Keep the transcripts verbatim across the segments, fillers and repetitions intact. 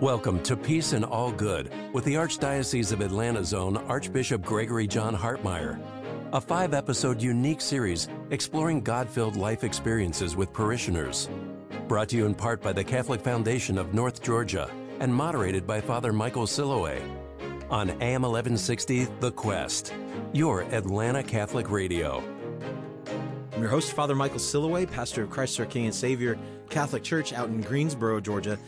Welcome to Peace and All Good with the Archdiocese of Atlanta's own Archbishop Gregory John Hartmeyer, a five-episode unique series exploring God-filled life experiences with parishioners. Brought to you in part by the Catholic Foundation of North Georgia and moderated by Father Michael Silloway on A M eleven sixty The Quest, your Atlanta Catholic radio. I'm your host, Father Michael Silloway, pastor of Christ our King and Savior Catholic Church out in Greensboro, Georgia.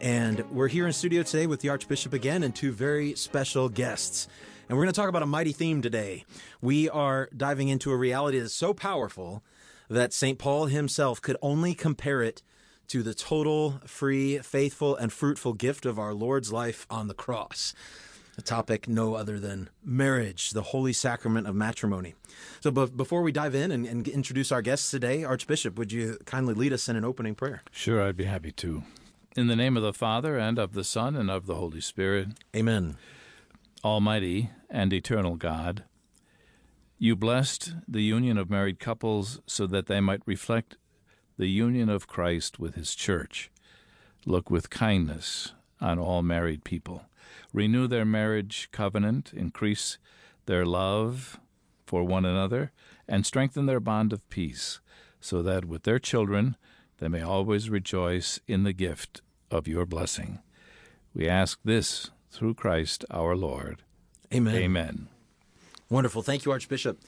And we're here in studio today with the Archbishop again and two very special guests. And we're going to talk about a mighty theme today. We are diving into a reality that's so powerful that Saint Paul himself could only compare it to the total, free, faithful, and fruitful gift of our Lord's life on the cross. A topic no other than marriage, the holy sacrament of matrimony. So but before we dive in and, and introduce our guests today, Archbishop, would you kindly lead us in an opening prayer? Sure, I'd be happy to. In the name of the Father, and of the Son, and of the Holy Spirit. Amen. Almighty and eternal God, you blessed the union of married couples so that they might reflect the union of Christ with his church. Look with kindness on all married people. Renew their marriage covenant, increase their love for one another, and strengthen their bond of peace, so that with their children they may always rejoice in the gift of your blessing. We ask this through Christ our Lord. Amen. Amen. Wonderful. Thank you, Archbishop.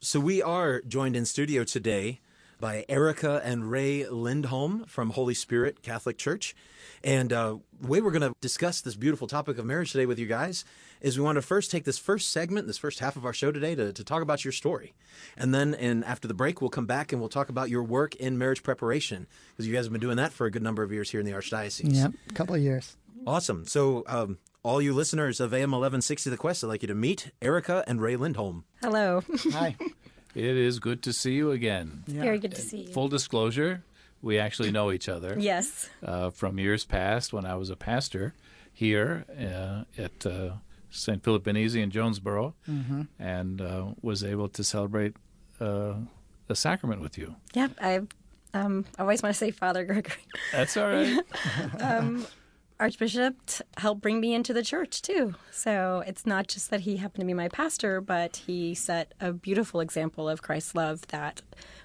So we are joined in studio today by Erica and Ray Lindholm from Holy Spirit Catholic Church. And uh, the way we're going to discuss this beautiful topic of marriage today with you guys is we want to first take this first segment, this first half of our show today, to, to talk about your story. And then and after the break, we'll come back and we'll talk about your work in marriage preparation, because you guys have been doing that for a good number of years here in the Archdiocese. Yeah, a couple of years. Awesome. So um, all you listeners of A M eleven sixty The Quest, I'd like you to meet Erica and Ray Lindholm. Hello. Hi. It is good to see you again. Yeah. Very good to see you. Full disclosure, we actually know each other. Yes. Uh, from years past when I was a pastor here uh, at uh, Saint Philip Benizi in Jonesboro, mm-hmm. and uh, was able to celebrate uh, a sacrament with you. Yep. I um, always want to say Father Gregory. That's all right. um, Archbishop helped bring me into the church, too. So it's not just that he happened to be my pastor, but he set a beautiful example of Christ's love that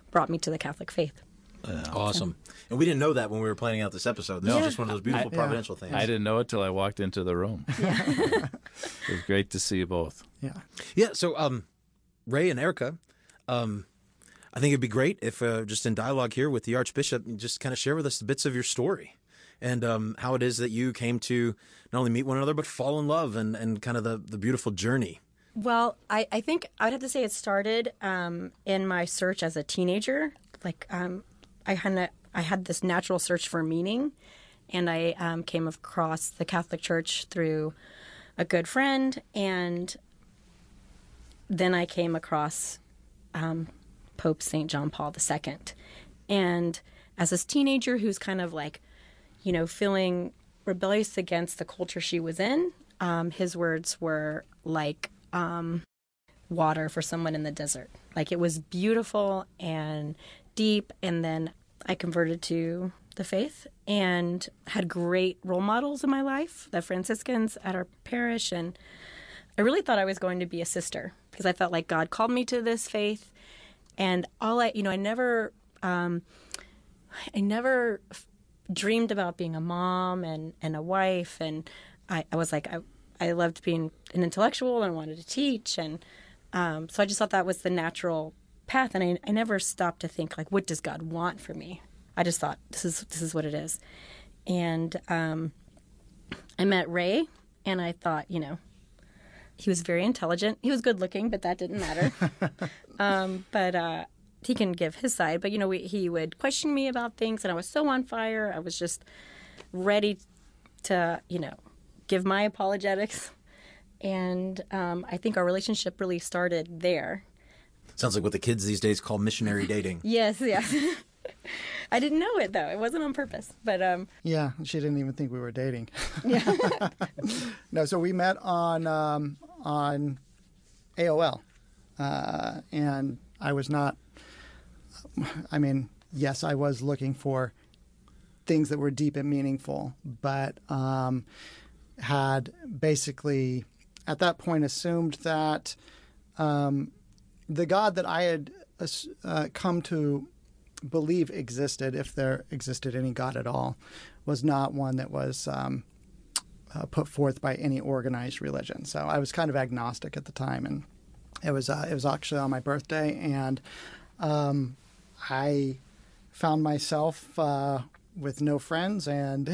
brought me to the Catholic faith. Uh, awesome. So. And we didn't know that when we were planning out this episode. This yeah. is just one of those beautiful I, providential yeah. things. I didn't know it till I walked into the room. Yeah. It was great to see you both. Yeah. Yeah, so um, Ray and Erica, um, I think it'd be great if uh, just in dialogue here with the Archbishop, you just kind of share with us the bits of your story. And um, how it is that you came to not only meet one another, but fall in love and, and kind of the, the beautiful journey. Well, I, I think I would have to say it started um, in my search as a teenager. Like um, I, had a, I had this natural search for meaning, and I um, came across the Catholic Church through a good friend. And then I came across um, Pope Saint John Paul the Second. And as this teenager who's kind of like, you know, feeling rebellious against the culture she was in, um, his words were like um, water for someone in the desert. Like, it was beautiful and deep. And then I converted to the faith and had great role models in my life, the Franciscans at our parish. And I really thought I was going to be a sister, because I felt like God called me to this faith. And all I, you know, I never, um, I never... dreamed about being a mom and, and a wife, and I, I was like, I, I loved being an intellectual and wanted to teach, and um, so I just thought that was the natural path, and I, I never stopped to think, like, what does God want for me? I just thought, this is this is what it is. And um, I met Ray, and I thought, you know, he was very intelligent. He was good looking, but that didn't matter. um, but uh He can give his side, but, you know, we, he would question me about things, and I was so on fire. I was just ready to, you know, give my apologetics, and um, I think our relationship really started there. Sounds like what the kids these days call missionary dating. Yes, yes. I didn't know it, though. It wasn't on purpose, but... Um, yeah, she didn't even think we were dating. Yeah. No, so we met on, um, on A O L, uh, and I was not... I mean, yes, I was looking for things that were deep and meaningful, but um, had basically at that point assumed that um, the God that I had uh, come to believe existed, if there existed any God at all, was not one that was um, uh, put forth by any organized religion. So I was kind of agnostic at the time, and it was uh, it was actually on my birthday, and um, I found myself uh, with no friends, and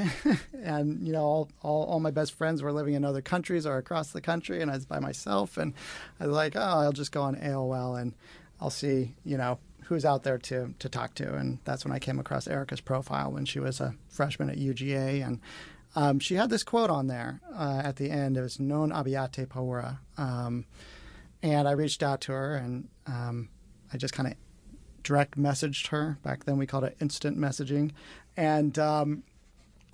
and you know all, all all my best friends were living in other countries or across the country, and I was by myself, and I was like, oh, I'll just go on A O L and I'll see, you know, who's out there to to talk to. And that's when I came across Erica's profile when she was a freshman at U G A, and um, she had this quote on there uh, at the end. It was non abiate paura, um, and I reached out to her, and um, I just kind of direct messaged her. Back then we called it instant messaging, and um,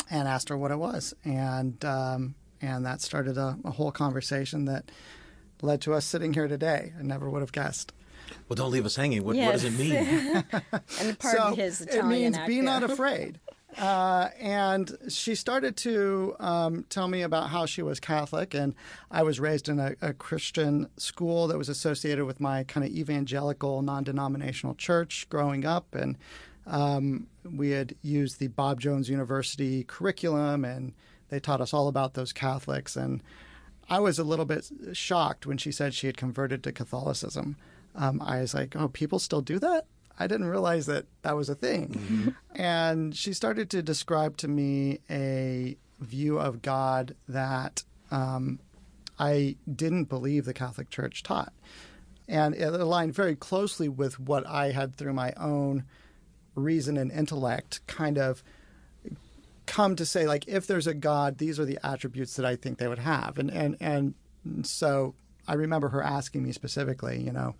and asked her what it was, and um, and that started a, a whole conversation that led to us sitting here today. I never would have guessed. Well, don't leave us hanging. What, yes. What does it mean? And pardon so his Italian it means, be there. Not afraid. Uh, and she started to um, tell me about how she was Catholic, and I was raised in a, a Christian school that was associated with my kind of evangelical, non-denominational church growing up, and um, we had used the Bob Jones University curriculum, and they taught us all about those Catholics, and I was a little bit shocked when she said she had converted to Catholicism. Um, I was like, oh, people still do that? I didn't realize that that was a thing. Mm-hmm. And she started to describe to me a view of God that um, I didn't believe the Catholic Church taught. And it aligned very closely with what I had through my own reason and intellect kind of come to say, like, if there's a God, these are the attributes that I think they would have. And, and, and so I remember her asking me specifically, you know,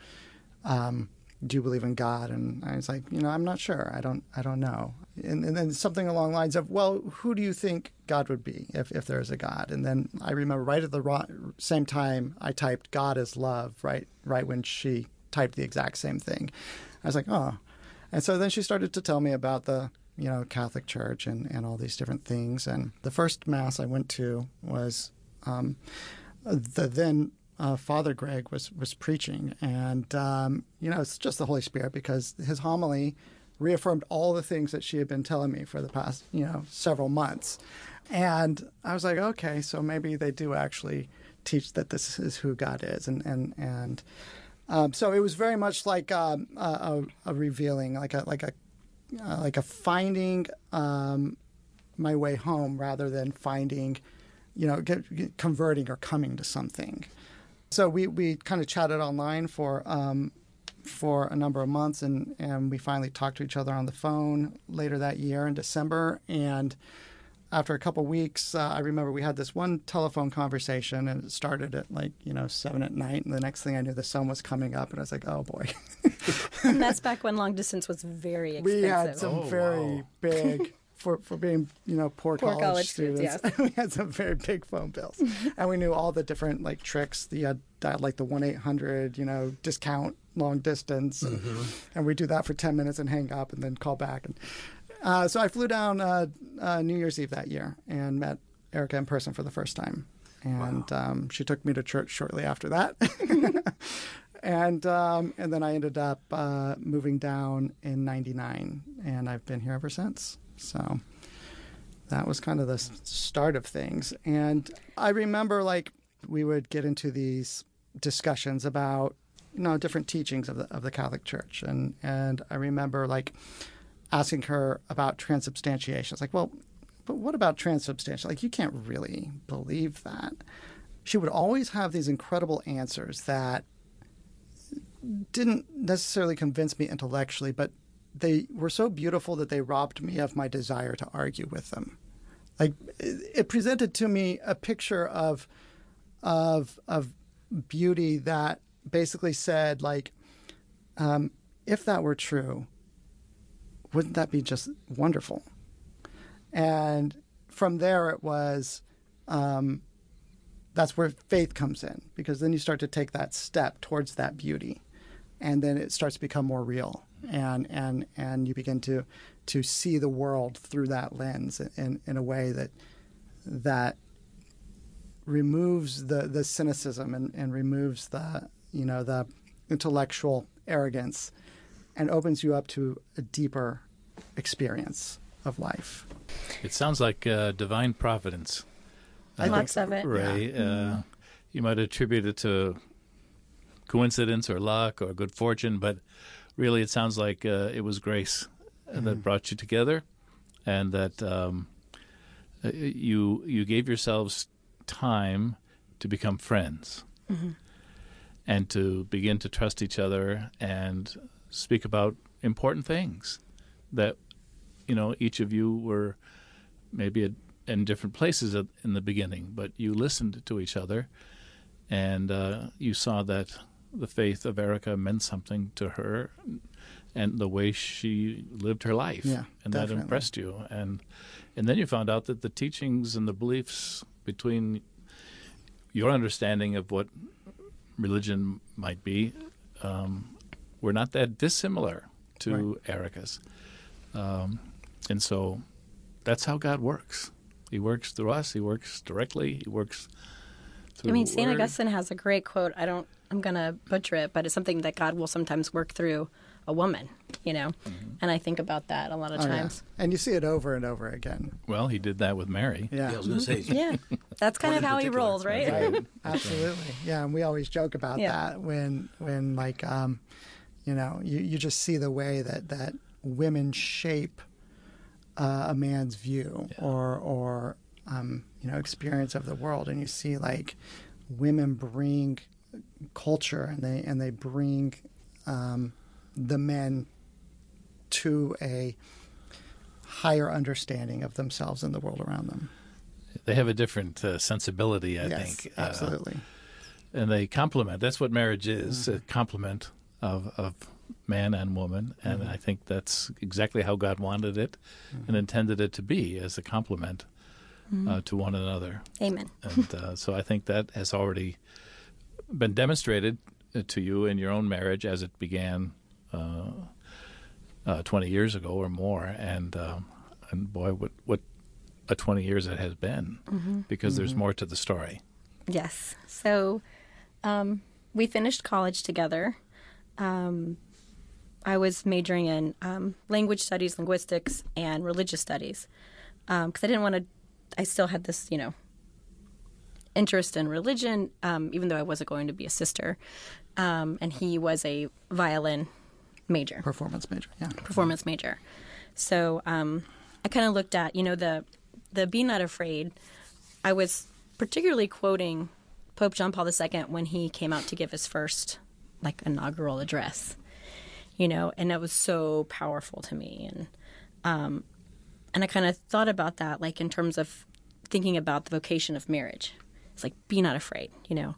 um, do you believe in God? And I was like, you know, I'm not sure. I don't I don't know. And, and then something along the lines of, well, who do you think God would be if, if there is a God? And then I remember right at the same time I typed God is love, right, right when she typed the exact same thing. I was like, oh. And so then she started to tell me about the, you know, Catholic Church and, and all these different things. And the first Mass I went to was um, the then... Uh, Father Greg was was preaching, and um, you know, it's just the Holy Spirit, because his homily reaffirmed all the things that she had been telling me for the past, you know, several months. And I was like, okay, so maybe they do actually teach that this is who God is, and and and um, so it was very much like um, a, a revealing, like a like a uh, like a finding um, my way home rather than finding, you know, get, get converting or coming to something. So we, we kind of chatted online for um, for a number of months, and, and we finally talked to each other on the phone later that year in December. And after a couple of weeks, uh, I remember we had this one telephone conversation, and it started at like, you know, seven at night. And the next thing I knew, the sun was coming up, and I was like, oh, boy. And that's back when long distance was very expensive. We had some oh, very wow. big... For, for being, you know, poor, poor college, college students, yes. We had some very big phone bills. And we knew all the different, like, tricks. You had dialed, like, the one eight hundred, you know, discount long distance. Mm-hmm. And we do that for ten minutes and hang up and then call back. And uh, so I flew down uh, uh, New Year's Eve that year and met Erica in person for the first time. And wow. um, she took me to church shortly after that. And um, and then I ended up uh, moving down in ninety-nine, and I've been here ever since. So that was kind of the start of things. And I remember, like, we would get into these discussions about, you know, different teachings of the of the Catholic Church. And and I remember, like, asking her about transubstantiation. It's like, well, but what about transubstantiation? Like, you can't really believe that. She would always have these incredible answers that didn't necessarily convince me intellectually, but they were so beautiful that they robbed me of my desire to argue with them. Like, it presented to me a picture of of of beauty that basically said, like, um, if that were true, wouldn't that be just wonderful? And from there it was, um, that's where faith comes in, because then you start to take that step towards that beauty, and then it starts to become more real. and and and you begin to to see the world through that lens in in a way that that removes the the cynicism and, and removes the you know the intellectual arrogance and opens you up to a deeper experience of life. It sounds like uh, divine providence. I uh, Lots of it. Ray, yeah. uh, mm-hmm. You might attribute it to coincidence or luck or good fortune, but really it sounds like uh, it was grace mm-hmm. that brought you together, and that um, you you gave yourselves time to become friends mm-hmm. and to begin to trust each other and speak about important things that, you know, each of you were maybe at, in different places at, in the beginning, but you listened to each other, and uh, you saw that the faith of Erica meant something to her and the way she lived her life. Yeah, and definitely. That impressed you. And and then you found out that the teachings and the beliefs between your understanding of what religion might be um, were not that dissimilar to right. Erica's. Um, and so that's how God works. He works through us. He works directly. He works through I mean, Saint Augustine has a great quote. I don't, I'm going to butcher it, but it's something that God will sometimes work through a woman, you know, mm-hmm. and I think about that a lot of oh, times. Yeah. And you see it over and over again. Well, he did that with Mary. Yeah, yeah I was going to say. Yeah, that's kind of how he rolls, right? Right. Absolutely. Yeah, and we always joke about yeah. that when, when like, um, you know, you, you just see the way that, that women shape uh, a man's view yeah. or, or um, you know, experience of the world. And you see, like, women bring culture and they, and they bring... Um, the men to a higher understanding of themselves and the world around them. They have a different uh, sensibility, I yes, think. Absolutely. Uh, and they complement. That's what marriage is, mm-hmm. a complement of, of man and woman. And mm-hmm. I think that's exactly how God wanted it mm-hmm. and intended it to be, as a complement mm-hmm. uh, to one another. Amen. And uh, so I think that has already been demonstrated to you in your own marriage as it began Uh, uh, twenty years ago or more, and um, and boy, what what a twenty years it has been, mm-hmm. because mm-hmm. there's more to the story. Yes. So um, we finished college together. Um, I was majoring in um, language studies, linguistics, and religious studies because um, I didn't want to. I still had this, you know, interest in religion, um, even though I wasn't going to be a sister, um, and he was a violin. Major. Performance major, yeah. Performance major. So um, I kind of looked at, you know, the the Be Not Afraid. I was particularly quoting Pope John Paul the Second when he came out to give his first, like, inaugural address, you know, and that was so powerful to me. And, um, and I kind of thought about that, like, in terms of thinking about the vocation of marriage. It's like, be not afraid, you know.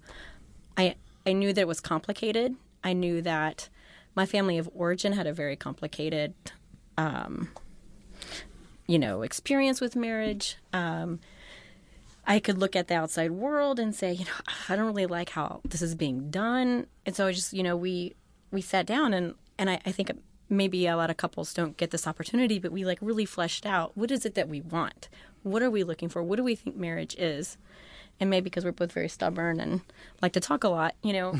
I I knew that it was complicated. I knew that my family of origin had a very complicated, um, you know, experience with marriage. Um, I could look at the outside world and say, you know, I don't really like how this is being done. And so I just, you know, we we sat down and, and I, I think maybe a lot of couples don't get this opportunity, but we like really fleshed out, what is it that we want? What are we looking for? What do we think marriage is? And maybe because we're both very stubborn and like to talk a lot, you know,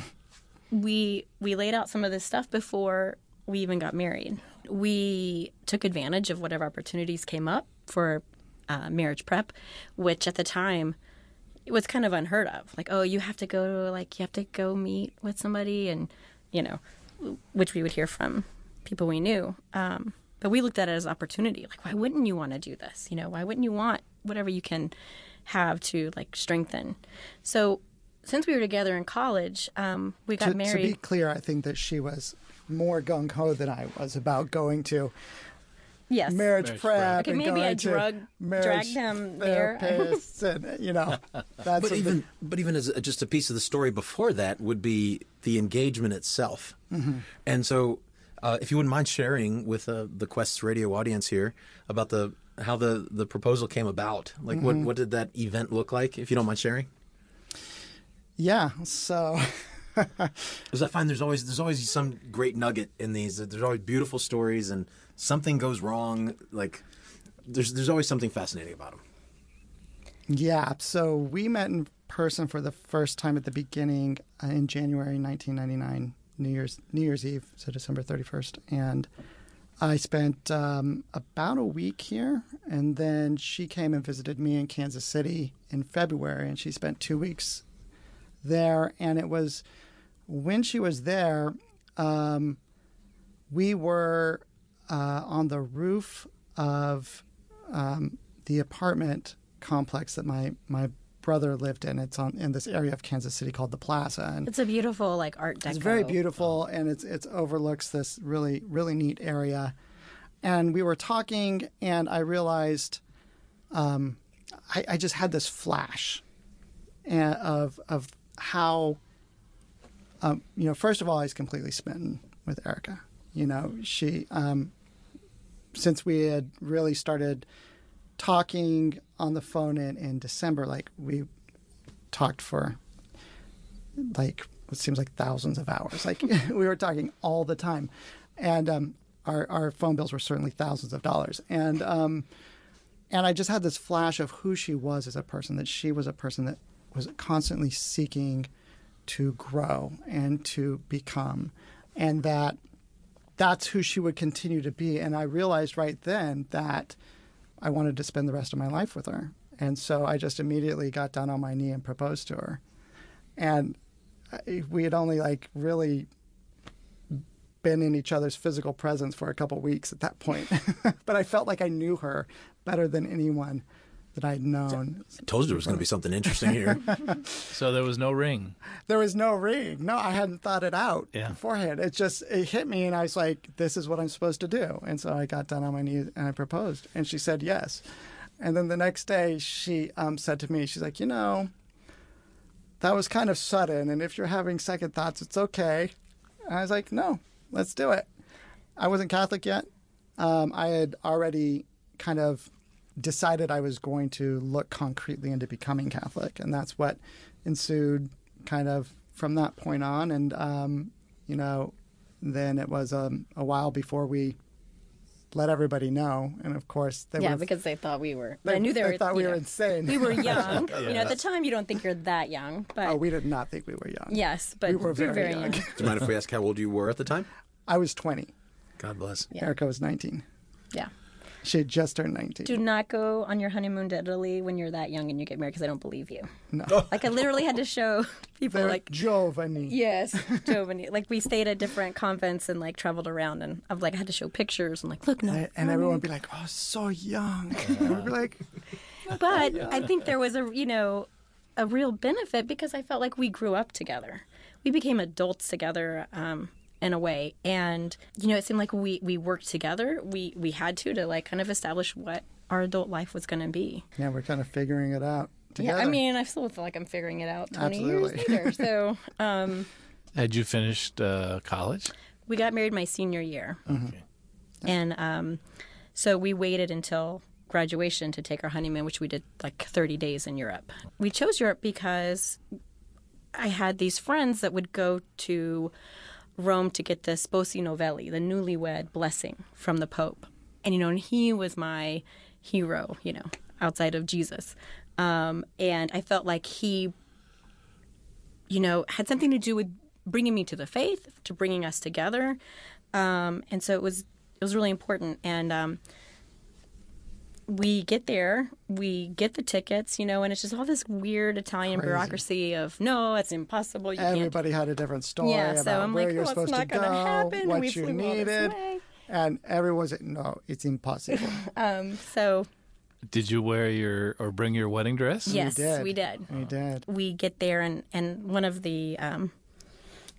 We we laid out some of this stuff before we even got married. We took advantage of whatever opportunities came up for uh, marriage prep, which at the time it was kind of unheard of. Like, oh, you have to go to like you have to go meet with somebody, and you know, which we would hear from people we knew. Um, but we looked at it as an opportunity. Like, why wouldn't you want to do this? You know, why wouldn't you want whatever you can have to like strengthen? So. Since we were together in college, um, we got to, married. To be clear, I think that she was more gung-ho than I was about going to yes. marriage, marriage prep. Okay, and maybe going I drug, dragged him there. And, you know, that's but, even, the... but even as just a piece of the story before that would be the engagement itself. Mm-hmm. And so uh, if you wouldn't mind sharing with uh, the Quest's radio audience here about the how the, the proposal came about, like mm-hmm. what, what did that event look like, if you don't mind sharing? Yeah, so Because I find there's always there's always some great nugget in these. There's always beautiful stories, and something goes wrong. Like there's there's always something fascinating about them. Yeah. So we met in person for the first time at the beginning in January nineteen ninety-nine, New Year's New Year's Eve, so December thirty-first, and I spent um, about a week here, and then she came and visited me in Kansas City in February, and she spent two weeks there. And it was when she was there, um, we were uh, on the roof of um, the apartment complex that my my brother lived in. It's on in this area of Kansas City called the Plaza, and it's a beautiful like art deco. It's very beautiful, and it's it's overlooks this really really neat area. And we were talking, and I realized um, I, I just had this flash of of how um, you know. First of all, I was completely smitten with Erica. You know, she um, since we had really started talking on the phone in, in December, like we talked for like what seems like thousands of hours. Like we were talking all the time, and um, our our phone bills were certainly thousands of dollars. And um, and I just had this flash of who she was as a person. That she was a person that was constantly seeking to grow and to become, and that that's who she would continue to be. And I realized right then that I wanted to spend the rest of my life with her. And so I just immediately got down on my knee and proposed to her. And we had only like really been in each other's physical presence for a couple of weeks at that point. But I felt like I knew her better than anyone that I'd known. I told you there was going to be something interesting here. So there was no ring. There was no ring. No, I hadn't thought it out yeah. beforehand. It just it hit me, and I was like, this is what I'm supposed to do. And so I got down on my knees, and I proposed. And she said yes. And then the next day, she um, said to me, she's like, you know, that was kind of sudden, and if you're having second thoughts, it's okay. And I was like, no, let's do it. I wasn't Catholic yet. Um, I had already kind of decided I was going to look concretely into becoming Catholic, and that's what ensued kind of from that point on. And um, you know, then it was um, a while before we let everybody know, and of course they yeah were, because they thought we were. They, I knew they, they were, thought we know, were insane. We were young. yeah. You know, at the time you don't think you're that young, but oh, we did not think we were young. Yes, but we were very, very young. young. Do you mind if we ask how old you were at the time? I was twenty. God bless. Yeah. Erica was nineteen. Yeah. She had just turned nineteen. Do not go on your honeymoon to Italy when you're that young and you get married, because I don't believe you. No. Like, I literally had to show people, They're like... Giovanni. Yes, Giovanni. Like, we stayed at different convents and, like, traveled around, and I was like, I had to show pictures and, like, look, no. And, and everyone would be like, oh, so young. Yeah. And we'd be like... But I think there was a, you know, a real benefit, because I felt like we grew up together. We became adults together, um... in a way. And, you know, it seemed like we, we worked together. We we had to, to like kind of establish what our adult life was going to be. Yeah, we're kind of figuring it out together. Yeah, I mean, I still feel like I'm figuring it out twenty Absolutely. years later. So, um, had you finished uh, college? We got married my senior year. Okay. And um, so we waited until graduation to take our honeymoon, which we did like thirty days in Europe. We chose Europe because I had these friends that would go to Rome to get the sposi novelli, the newlywed blessing from the Pope. And, you know, and he was my hero, you know, outside of Jesus. Um, and I felt like he, you know, had something to do with bringing me to the faith, to bringing us together. Um, and so it was it was really important. And um, we get there, we get the tickets, you know, and it's just all this weird Italian Crazy. bureaucracy of, no, it's impossible. You Everybody can't. had a different story yeah, about so I'm where like, you're oh, supposed to go, what we you needed. And everyone said, no, it's impossible. um, so... Did you wear your or bring your wedding dress? Yes, we did. We did. We, did. we get there, and, and one of the... Um,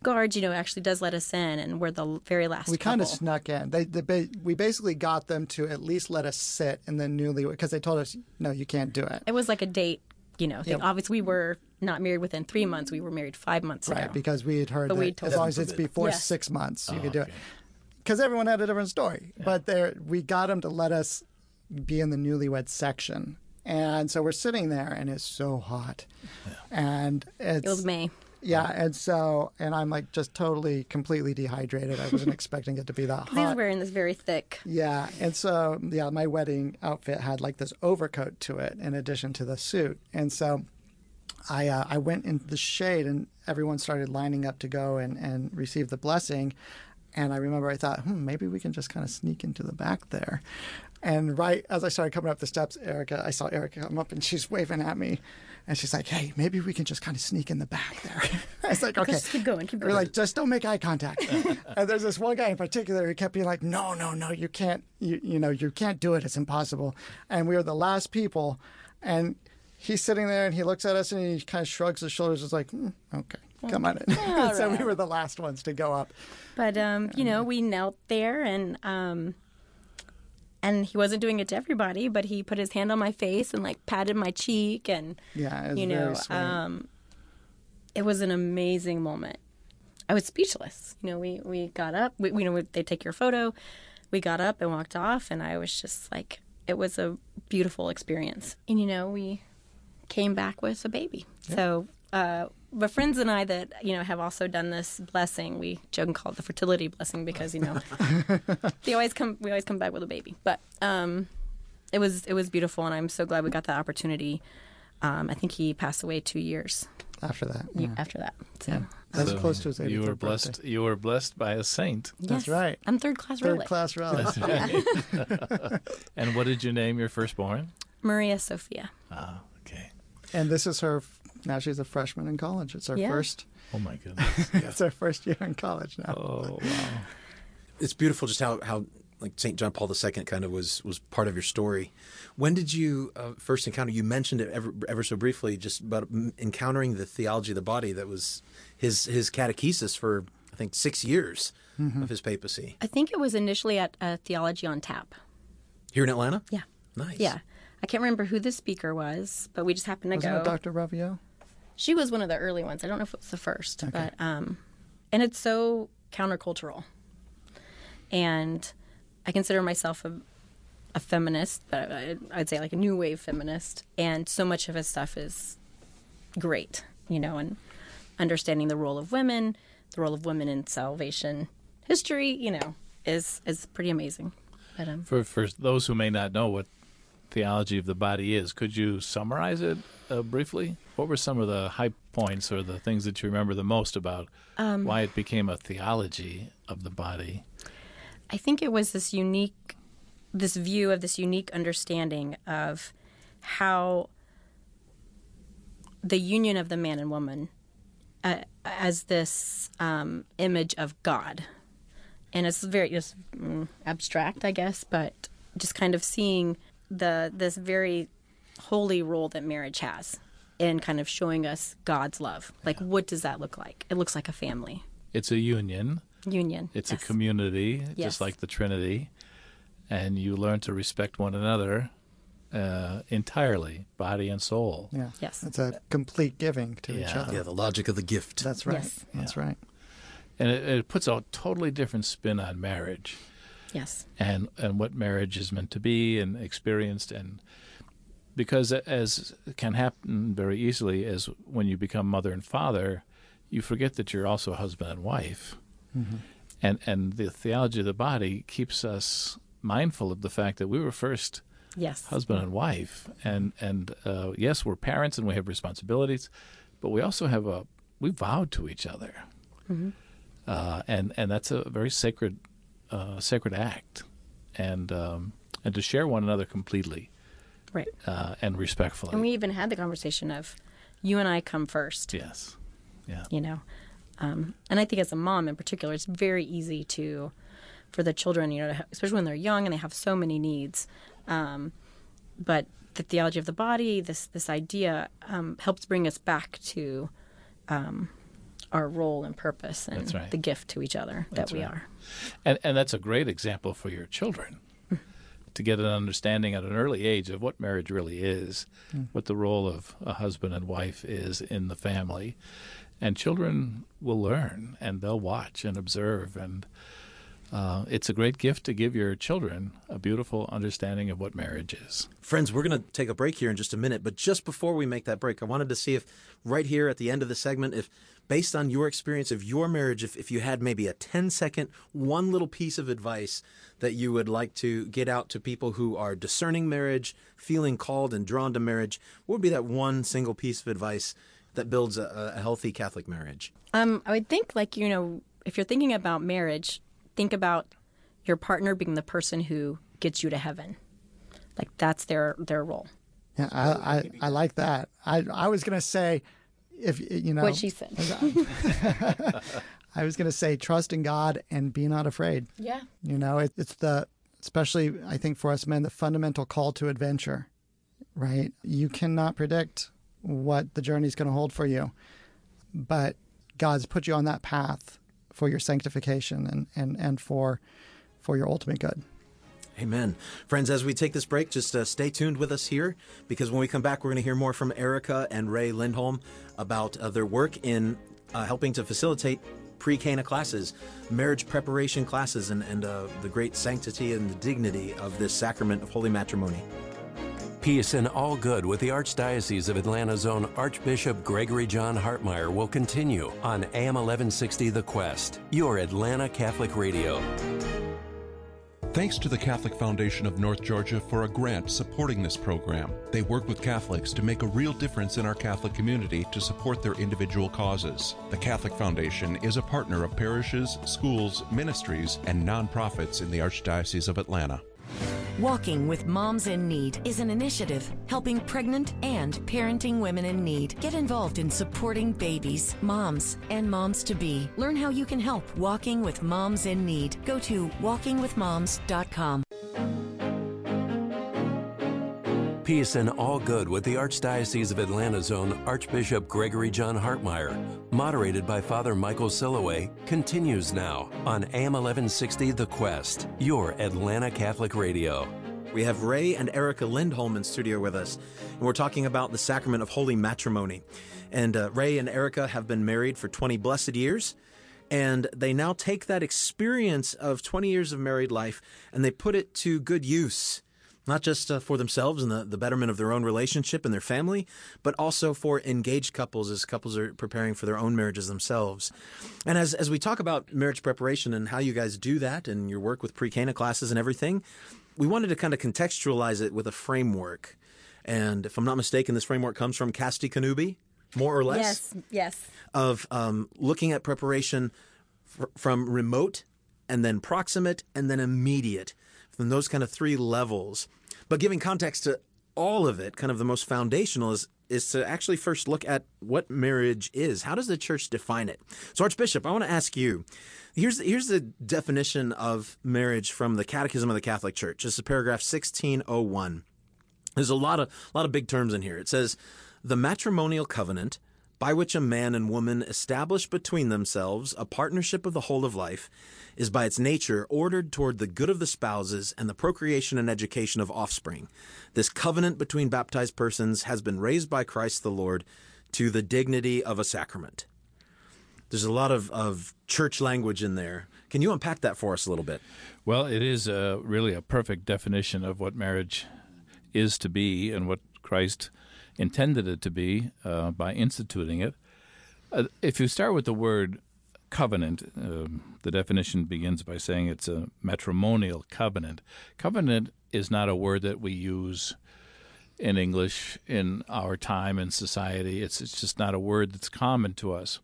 guards, you know, actually does let us in, and we're the very last we couple. Kind of snuck in. They, they, we basically got them to at least let us sit in the newlywed, because they told us, no, you can't do it. It was like a date, you know, thing. Yeah. Obviously, we were not married within three months. We were married five months right, ago. Right, because we had heard but that as long as it's before yeah. six months, you oh, can do okay. it. Because everyone had a different story. Yeah. But there, we got them to let us be in the newlywed section. And so we're sitting there, and it's so hot. Yeah. And it's... It was May. Yeah, and so, and I'm like just totally, completely dehydrated. I wasn't expecting it to be that hot. He's wearing this very thick. Yeah, and so, yeah, my wedding outfit had like this overcoat to it in addition to the suit. And so I uh, I went in the shade and everyone started lining up to go and, and receive the blessing. And I remember I thought, hmm, maybe we can just kind of sneak into the back there. And right as I started coming up the steps, Erica, I saw Erica come up and she's waving at me. And she's like, hey, maybe we can just kind of sneak in the back there. I was like, okay. Just keep going, keep going. We're like, just don't make eye contact. And there's this one guy in particular who kept being like, no, no, no, you can't, you, you know, you can't do it. It's impossible. And we were the last people. And he's sitting there and he looks at us and he kind of shrugs his shoulders. It's like, mm, okay. Come on in. So right. We were the last ones to go up. But, um, you know, we knelt there, and um, and he wasn't doing it to everybody, but he put his hand on my face and, like, patted my cheek. And, yeah, it was you know, very sweet. Um, it was an amazing moment. I was speechless. You know, we, we got up. We, you know, they take your photo. We got up and walked off, and I was just like, it was a beautiful experience. And, you know, we came back with a baby. Yeah. So, uh but friends and I that, you know, have also done this blessing, we joke and call it the fertility blessing because, you know, they always come, we always come back with a baby. But um, it was it was beautiful, and I'm so glad we got that opportunity. Um, I think he passed away two years. After that. Yeah. After that. So. Yeah. That's so close to his eighty-third you were blessed, birthday. You were blessed by a saint. Yes. That's right. I'm third-class relic. Third-class relic. That's right. And what did you name your firstborn? Maria Sophia. Ah, okay. And this is her... Now she's a freshman in college. It's her yeah. first. Oh, my goodness. Yeah. It's her first year in college now. Oh, wow. It's beautiful just how, how like, Saint John Paul the Second kind of was, was part of your story. When did you uh, first encounter – you mentioned it ever, ever so briefly just about encountering the theology of the body that was his, his catechesis for, I think, six years mm-hmm. of his papacy. I think it was initially at uh, Theology on Tap. Here in Atlanta? Yeah. Nice. Yeah. I can't remember who the speaker was, but we just happened to Wasn't go. Was it Doctor Raviot? She was one of the early ones. I don't know if it was the first, okay. but um, and it's so countercultural. And I consider myself a, a feminist, but I, I'd say like a new wave feminist. And so much of his stuff is great, you know, and understanding the role of women, the role of women in salvation history, you know, is is pretty amazing. But um, for for those who may not know what theology of the body is, could you summarize it uh, briefly? What were some of the high points or the things that you remember the most about um, why it became a theology of the body? I think it was this unique, this view of this unique understanding of how the union of the man and woman uh, as this um, image of God. And it's very just mm, abstract, I guess, but just kind of seeing the this very holy role that marriage has. And kind of showing us God's love. Like, yeah. What does that look like? It looks like a family. It's a union. Union. It's yes. a community, yes. just like the Trinity. And you learn to respect one another uh, entirely, body and soul. Yeah. Yes. It's a complete giving to yeah. each other. Yeah, the logic of the gift. That's right. Yes. That's yeah. right. And it, it puts a totally different spin on marriage. Yes. And, and what marriage is meant to be and experienced and... Because as can happen very easily is when you become mother and father, you forget that you're also husband and wife. Mm-hmm. And and the theology of the body keeps us mindful of the fact that we were first yes. husband and wife. And, and uh, yes, we're parents and we have responsibilities, but we also have a – we vowed to each other. Mm-hmm. Uh, and, and that's a very sacred uh, sacred act. And um, and to share one another completely. Right. Uh, and respectfully. And we even had the conversation of, you and I come first. Yes. Yeah. You know, um, and I think as a mom in particular, it's very easy to, for the children, you know, especially when they're young and they have so many needs. Um, but the theology of the body, this this idea um, helps bring us back to um, our role and purpose and that's right. the gift to each other that's that we right. are. And and that's a great example for your children. To get an understanding at an early age of what marriage really is, mm. what the role of a husband and wife is in the family. And children will learn, and they'll watch and observe. And uh, it's a great gift to give your children a beautiful understanding of what marriage is. Friends, we're going to take a break here in just a minute. But just before we make that break, I wanted to see if right here at the end of the segment, if based on your experience of your marriage, if, if you had maybe a ten-second, one little piece of advice that you would like to get out to people who are discerning marriage, feeling called and drawn to marriage, what would be that one single piece of advice that builds a, a healthy Catholic marriage? Um, I would think, like, you know, if you're thinking about marriage, think about your partner being the person who gets you to heaven. Like, that's their their role. Yeah, I I, I like that. I I was gonna say, if you know what she said. I was gonna say, trust in God and be not afraid. Yeah. You know, it, it's the especially I think for us men the fundamental call to adventure, right? You cannot predict what the journey's going to hold for you, but God's put you on that path for your sanctification and and and for for your ultimate good. Amen. Friends, as we take this break, just uh, stay tuned with us here, because when we come back, we're going to hear more from Erica and Ray Lindholm about uh, their work in uh, helping to facilitate pre-Cana classes, marriage preparation classes, and, and uh, the great sanctity and the dignity of this sacrament of holy matrimony. Peace and all good with the Archdiocese of Atlanta's own Archbishop Gregory John Hartmeyer will continue on A M eleven sixty The Quest, your Atlanta Catholic Radio. Thanks to the Catholic Foundation of North Georgia for a grant supporting this program. They work with Catholics to make a real difference in our Catholic community to support their individual causes. The Catholic Foundation is a partner of parishes, schools, ministries, and nonprofits in the Archdiocese of Atlanta. Walking with Moms in Need is an initiative helping pregnant and parenting women in need get involved in supporting babies, moms, and moms-to-be. Learn how you can help Walking with Moms in Need. Go to walking with moms dot com. Peace and all good with the Archdiocese of Atlanta's own Archbishop Gregory John Hartmeyer, moderated by Father Michael Silloway, continues now on A M eleven sixty The Quest, your Atlanta Catholic Radio. We have Ray and Erica Lindholm in studio with us, and we're talking about the sacrament of holy matrimony. And uh, Ray and Erica have been married for twenty blessed years, and they now take that experience of twenty years of married life, and they put it to good use. Not just uh, for themselves and the, the betterment of their own relationship and their family, but also for engaged couples as couples are preparing for their own marriages themselves. And as as we talk about marriage preparation and how you guys do that and your work with pre-Cana classes and everything, we wanted to kind of contextualize it with a framework. And if I'm not mistaken, this framework comes from Casti Connubii, more or less? Yes, yes. Of um, looking at preparation fr- from remote and then proximate and then immediate. And those kind of three levels. But giving context to all of it, kind of the most foundational is, is to actually first look at what marriage is. How does the church define it? So, Archbishop, I want to ask you, here's, here's the definition of marriage from the Catechism of the Catholic Church. This is paragraph sixteen oh one. There's a lot of, a lot of big terms in here. It says, the matrimonial covenant by which a man and woman establish between themselves a partnership of the whole of life is by its nature ordered toward the good of the spouses and the procreation and education of offspring. This covenant between baptized persons has been raised by Christ the Lord to the dignity of a sacrament. There's a lot of, of church language in there. Can you unpack that for us a little bit? Well, it is a, really a perfect definition of what marriage is to be and what Christ intended it to be uh, by instituting it. Uh, if you start with the word covenant, uh, the definition begins by saying it's a matrimonial covenant. Covenant is not a word that we use in English in our time in society. It's it's just not a word that's common to us.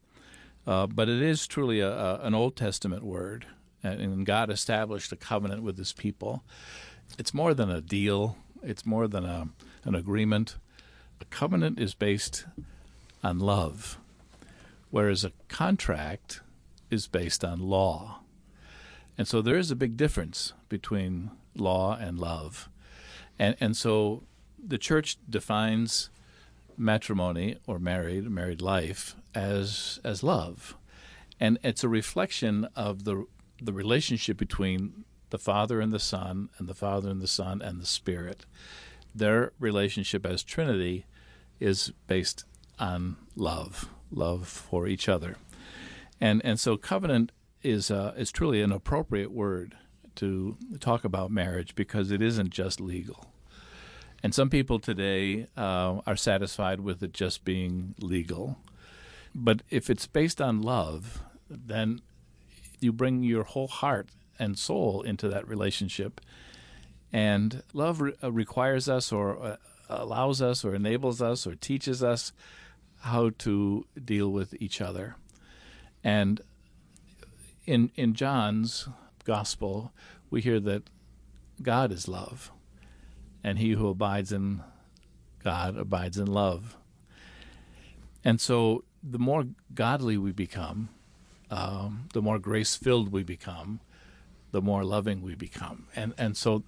Uh, but it is truly a, a, an Old Testament word, and God established a covenant with His people. It's more than a deal. It's more than a, an agreement. A covenant is based on love, whereas a contract is based on law. And so there is a big difference between law and love. And and so the church defines matrimony or married, married life as as love. And it's a reflection of the the relationship between the Father and the Son and the Father and the Son and the Spirit. Their relationship as Trinity is based on love, love for each other. And and so covenant is uh, is truly an appropriate word to talk about marriage because it isn't just legal. And some people today uh, are satisfied with it just being legal. But if it's based on love, then you bring your whole heart and soul into that relationship. And love re- requires us or uh, allows us or enables us or teaches us how to deal with each other. And in in John's Gospel, we hear that God is love, and he who abides in God abides in love. And so the more godly we become, um, the more grace-filled we become, the more loving we become. And and so,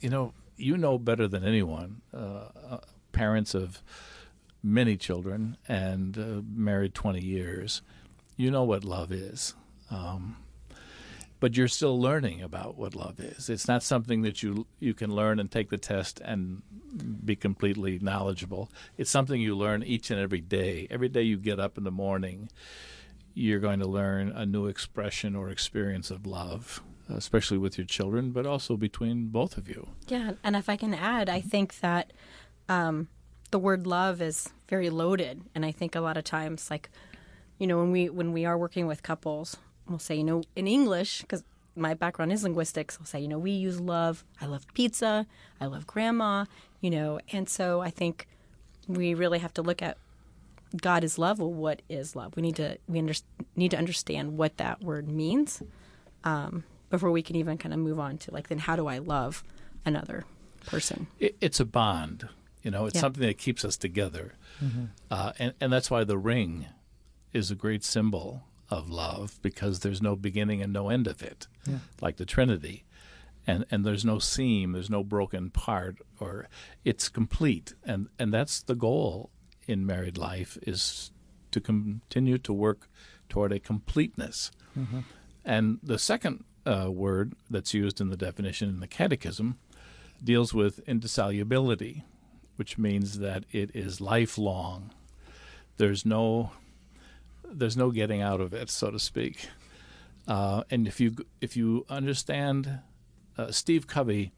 you know, you know better than anyone, uh, parents of many children and uh, married twenty years, you know what love is. Um, but you're still learning about what love is. It's not something that you you can learn and take the test and be completely knowledgeable. It's something you learn each and every day. Every day you get up in the morning, you're going to learn a new expression or experience of love, especially with your children, but also between both of you. Yeah, and if I can add, I think that um, the word love is very loaded. And I think a lot of times, like, you know, when we when we are working with couples, we'll say, you know, in English, because my background is linguistics, I'll say, you know, we use love. I love pizza. I love grandma, you know. And so I think we really have to look at God is love. Well, what is love? We need to we under, need to understand what that word means um, before we can even kind of move on to, like, then how do I love another person? It, it's a bond. You know, it's yeah. something that keeps us together. Mm-hmm. Uh, and, and that's why the ring is a great symbol of love, because there's no beginning and no end of it, yeah. like the Trinity. And and there's no seam, there's no broken part, or it's complete. And and that's the goal in married life, is to continue to work toward a completeness. Mm-hmm. And the second uh, word that's used in the definition in the Catechism deals with indissolubility, which means that it is lifelong. There's no There's no getting out of it, so to speak. Uh, and if you if you understand, uh, Steve Covey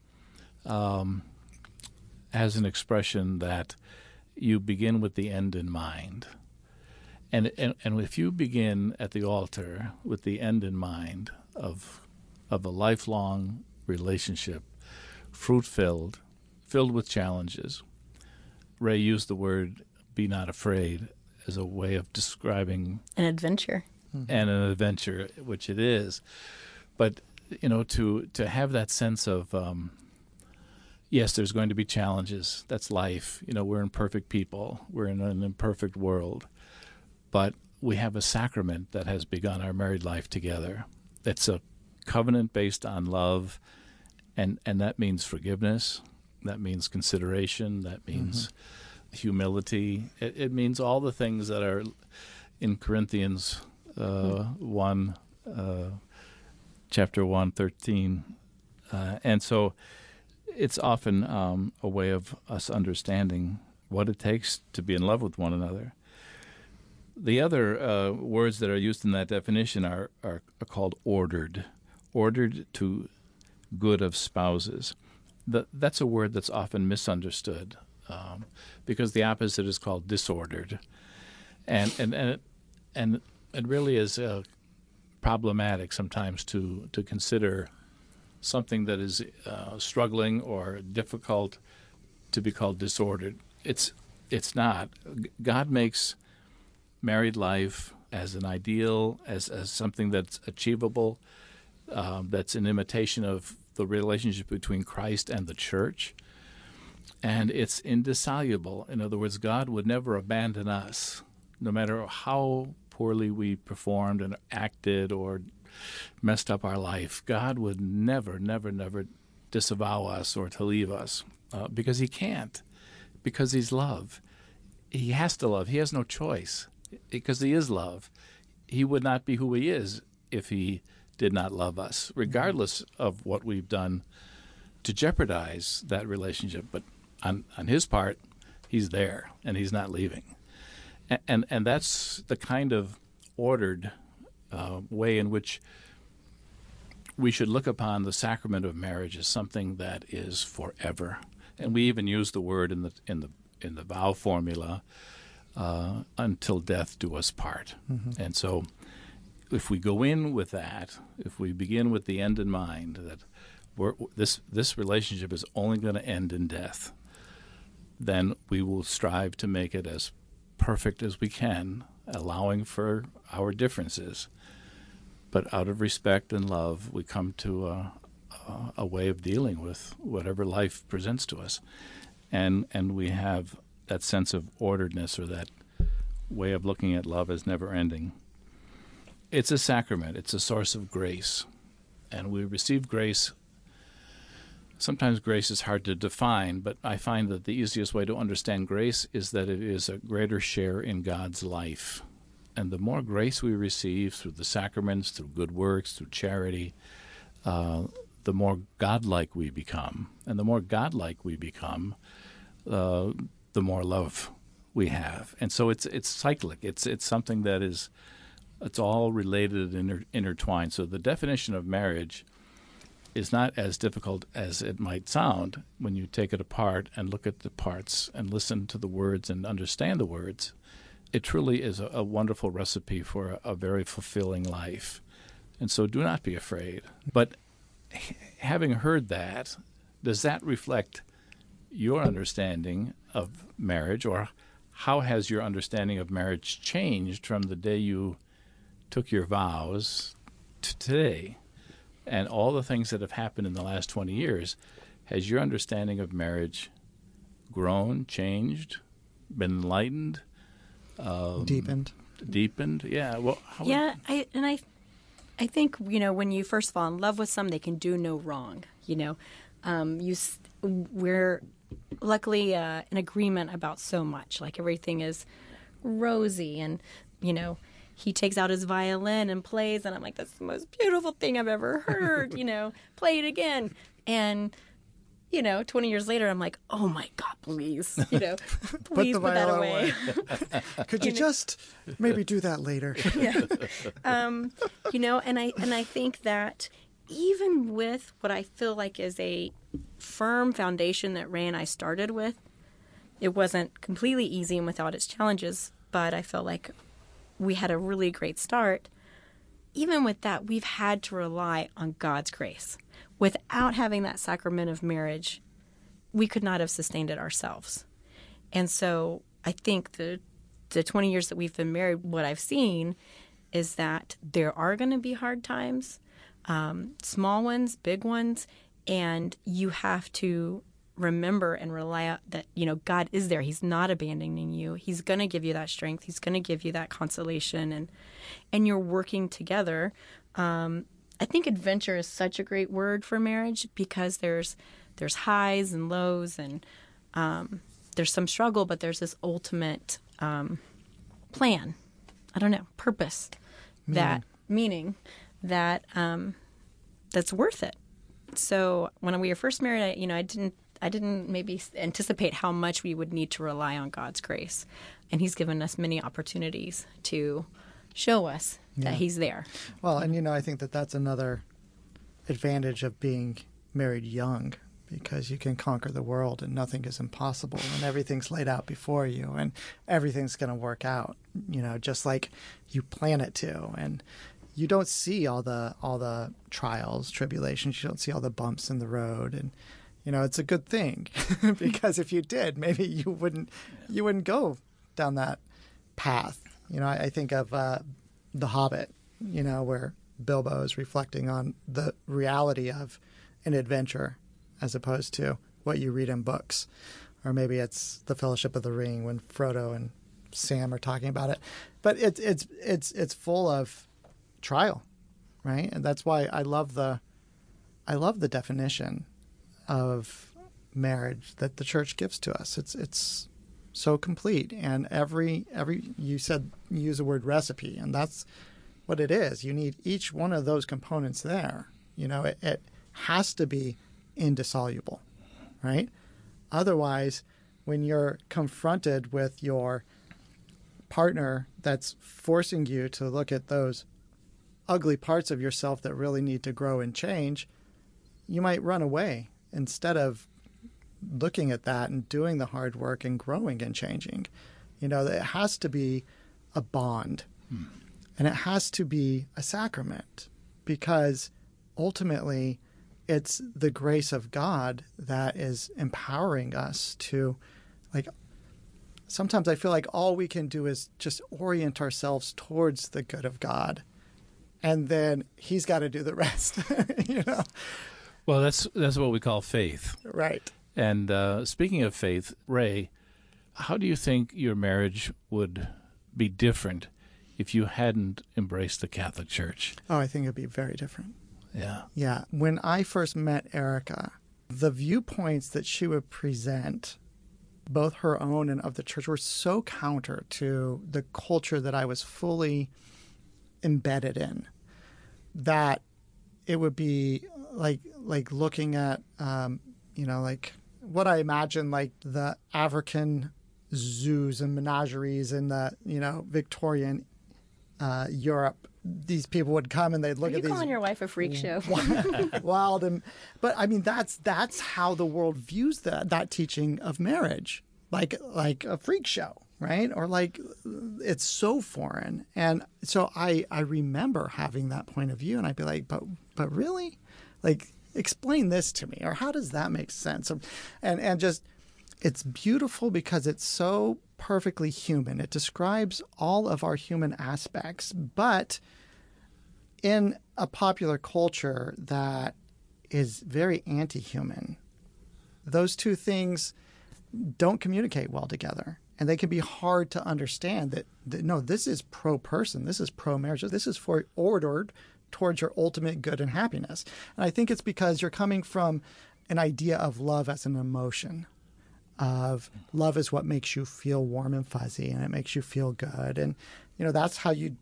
um, has an expression that you begin with the end in mind. And, and and if you begin at the altar with the end in mind of of a lifelong relationship, fruit-filled, filled with challenges, Ray used the word "be not afraid" as a way of describing an adventure, mm-hmm. and an adventure, which it is. But, you know, to to have that sense of, um, yes, there's going to be challenges. That's life. You know, we're imperfect people. We're in an imperfect world. But we have a sacrament that has begun our married life together. It's a covenant based on love, and, and that means forgiveness. That means consideration. That means... Mm-hmm. humility. It, it means all the things that are in Corinthians uh, one, uh, chapter one, thirteen. Uh, and so it's often um, a way of us understanding what it takes to be in love with one another. The other uh, words that are used in that definition are, are, are called ordered, ordered to good of spouses. The, that's a word that's often misunderstood. Um, because the opposite is called disordered, and and and it, and it really is uh, problematic sometimes to to consider something that is uh, struggling or difficult to be called disordered. It's it's not. God makes married life as an ideal, as as something that's achievable, um, that's an imitation of the relationship between Christ and the Church. And it's indissoluble. In other words, God would never abandon us, no matter how poorly we performed and acted or messed up our life. God would never, never, never disavow us or to leave us, uh, because he can't, because he's love. He has to love. He has no choice, because he is love. He would not be who he is if he did not love us, regardless of what we've done to jeopardize that relationship. But On, on his part, he's there, and he's not leaving. And and, and that's the kind of ordered uh, way in which we should look upon the sacrament of marriage as something that is forever. And we even use the word in the in the in the vow formula uh, until death do us part. Mm-hmm. And so if we go in with that, if we begin with the end in mind, that we're, this this relationship is only going to end in death, then we will strive to make it as perfect as we can, allowing for our differences. But out of respect and love, we come to a, a, a way of dealing with whatever life presents to us. And and we have that sense of orderedness, or that way of looking at love as never-ending. It's a sacrament. It's a source of grace. And we receive grace. Sometimes grace is hard to define, but I find that the easiest way to understand grace is that it is a greater share in God's life. And the more grace we receive through the sacraments, through good works, through charity, uh, the more godlike we become. And the more godlike we become, uh, the more love we have. And so it's it's cyclic. It's it's something that is, it's all related and inter- intertwined. So the definition of marriage is not as difficult as it might sound when you take it apart and look at the parts and listen to the words and understand the words. It truly is a, a wonderful recipe for a, a very fulfilling life. And so do not be afraid. But having heard that, does that reflect your understanding of marriage, or how has your understanding of marriage changed from the day you took your vows to today? And all the things that have happened in the last twenty years, has your understanding of marriage grown, changed, been enlightened? Um, deepened. Deepened, yeah. Well, how yeah, would... I, and I I think, you know, when you first fall in love with someone, they can do no wrong, you know. Um, you, we're luckily uh, in agreement about so much. Like, everything is rosy, and, you know, he takes out his violin and plays, and I'm like, that's the most beautiful thing I've ever heard, you know, play it again. And, you know, twenty years later, I'm like, oh, my God, please, you know, please put, put that away. away. Could you, you know? Just maybe do that later? Yeah. Um, you know, and I and I think that even with what I feel like is a firm foundation that Ray and I started with, it wasn't completely easy and without its challenges, but I felt like we had a really great start. Even with that, we've had to rely on God's grace. Without having that sacrament of marriage, we could not have sustained it ourselves. And so I think the the twenty years that we've been married, what I've seen is that there are going to be hard times, um, small ones, big ones, and you have to remember and rely that, you know, God is there. He's not abandoning you. He's going to give you that strength. He's going to give you that consolation, and and you're working together. Um, I think adventure is such a great word for marriage, because there's there's highs and lows, and um, there's some struggle, but there's this ultimate um, plan. I don't know, purpose, meaning. that meaning that um, that's worth it. So when we were first married, I, you know, I didn't. I didn't maybe anticipate how much we would need to rely on God's grace. And he's given us many opportunities to show us yeah. that he's there. Well, and, you know, I think that that's another advantage of being married young, because you can conquer the world and nothing is impossible, and everything's laid out before you, and everything's going to work out, you know, just like you plan it to. And you don't see all the all the trials, tribulations. You don't see all the bumps in the road, and you know, it's a good thing, because if you did, maybe you wouldn't you wouldn't go down that path. You know, I, I think of uh, The Hobbit, you know, where Bilbo is reflecting on the reality of an adventure as opposed to what you read in books. Or maybe it's The Fellowship of the Ring, when Frodo and Sam are talking about it. But it's it's it's it's full of trial, right? And that's why I love the I love the definition of marriage that the church gives to us. It's it's so complete, and every every you said you use the word recipe, and that's what it is. You need each one of those components there. You know, it, it has to be indissoluble, right? Otherwise, when you're confronted with your partner that's forcing you to look at those ugly parts of yourself that really need to grow and change, you might run away instead of looking at that and doing the hard work and growing and changing. You know, it has to be a bond. Hmm. And it has to be a sacrament, because ultimately it's the grace of God that is empowering us to, like, sometimes I feel like all we can do is just orient ourselves towards the good of God, and then he's got to do the rest, you know? Well, that's that's what we call faith. Right. And uh, speaking of faith, Ray, how do you think your marriage would be different if you hadn't embraced the Catholic Church? Oh, I think it'd be very different. Yeah. Yeah. When I first met Erica, the viewpoints that she would present, both her own and of the church, were so counter to the culture that I was fully embedded in that it would be like like looking at, um, you know, like what I imagine like the African zoos and menageries in the, you know, Victorian uh, Europe. These people would come and they'd look at these. Are you calling your wife a freak show? Wild. And, but I mean, that's that's how the world views that that teaching of marriage, like like a freak show, right? Or like it's so foreign. And so I I remember having that point of view, and I'd be like, but but really, like, explain this to me, or how does that make sense? And and just, it's beautiful because it's so perfectly human. It describes all of our human aspects, but in a popular culture that is very anti-human, those two things don't communicate well together, and they can be hard to understand that, that no, this is pro-person, this is pro-marriage, this is for ordered towards your ultimate good and happiness. And I think it's because you're coming from an idea of love as an emotion, of love is what makes you feel warm and fuzzy, and it makes you feel good. And, you know, that's how you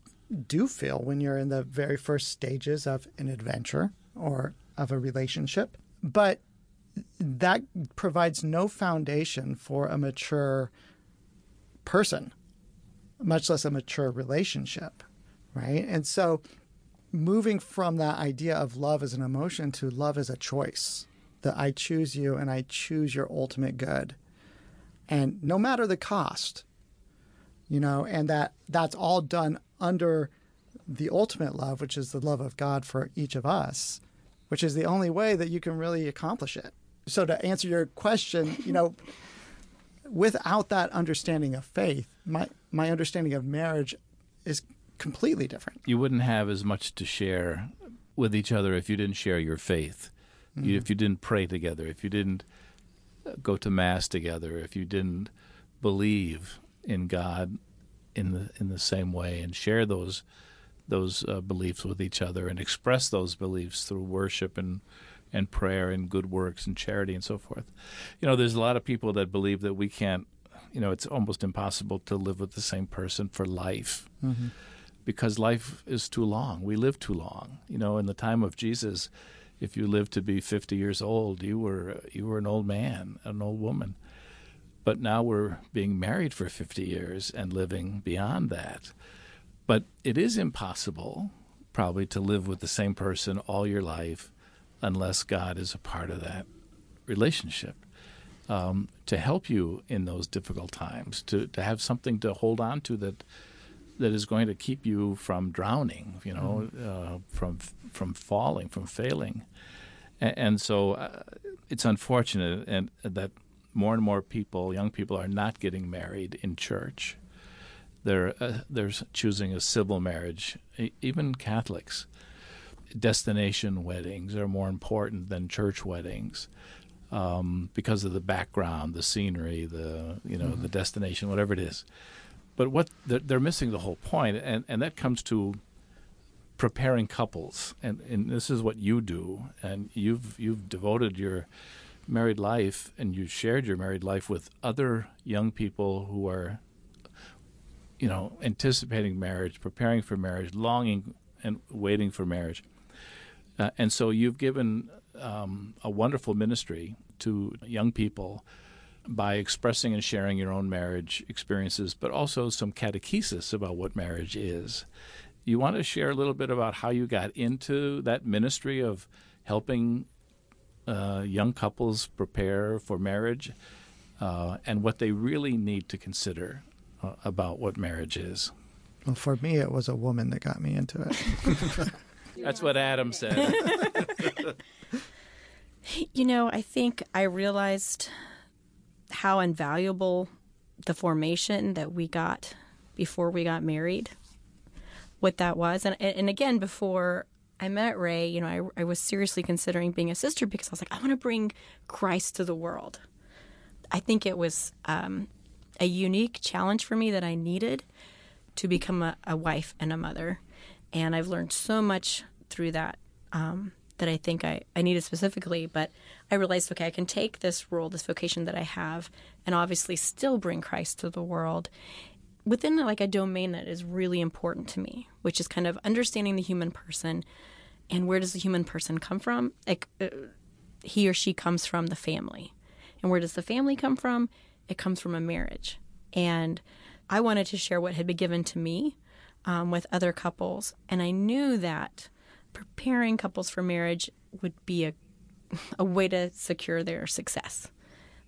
do feel when you're in the very first stages of an adventure or of a relationship. But that provides no foundation for a mature person, much less a mature relationship, right? And so moving from that idea of love as an emotion to love as a choice, that I choose you and I choose your ultimate good, and no matter the cost, you know, and that that's all done under the ultimate love, which is the love of God for each of us, which is the only way that you can really accomplish it. So to answer your question, you know, without that understanding of faith, my, my understanding of marriage is completely different. You wouldn't have as much to share with each other if you didn't share your faith, mm-hmm. if you didn't pray together, if you didn't go to Mass together, if you didn't believe in God in the in the same way and share those those uh, beliefs with each other and express those beliefs through worship and and prayer and good works and charity and so forth. You know, there's a lot of people that believe that we can't, you know, it's almost impossible to live with the same person for life, mm-hmm. because life is too long. We live too long. You know, in the time of Jesus, if you lived to be fifty years old, you were you were an old man, an old woman. But now we're being married for fifty years and living beyond that. But it is impossible, probably, to live with the same person all your life unless God is a part of that relationship, um, to help you in those difficult times, to, to have something to hold on to that that is going to keep you from drowning, you know, mm. uh, from from falling, from failing. And, and so uh, it's unfortunate and that more and more people, young people, are not getting married in church. They're, uh, they're choosing a civil marriage, even Catholics. Destination weddings are more important than church weddings um, because of the background, the scenery, the, you know, mm. the destination, whatever it is. But what they're missing the whole point, and, and that comes to preparing couples, and, and this is what you do, and you've you've devoted your married life, and you've shared your married life with other young people who are, you know, anticipating marriage, preparing for marriage, longing and waiting for marriage, uh, and so you've given um, a wonderful ministry to young people by expressing and sharing your own marriage experiences, but also some catechesis about what marriage is. You want to share a little bit about how you got into that ministry of helping uh, young couples prepare for marriage uh, and what they really need to consider uh, about what marriage is? Well, for me, it was a woman that got me into it. That's what Adam said. You know, I think I realized how invaluable the formation that we got before we got married, what that was. And, and again, before I met Ray, you know, I, I was seriously considering being a sister because I was like, I want to bring Christ to the world. I think it was um, a unique challenge for me that I needed to become a, a wife and a mother. And I've learned so much through that um, that I think I, I needed specifically. But I realized, okay, I can take this role, this vocation that I have, and obviously still bring Christ to the world within like a domain that is really important to me, which is kind of understanding the human person and where does the human person come from? Like, uh, he or she comes from the family. And where does the family come from? It comes from a marriage. And I wanted to share what had been given to me um, with other couples. And I knew that preparing couples for marriage would be a, a way to secure their success.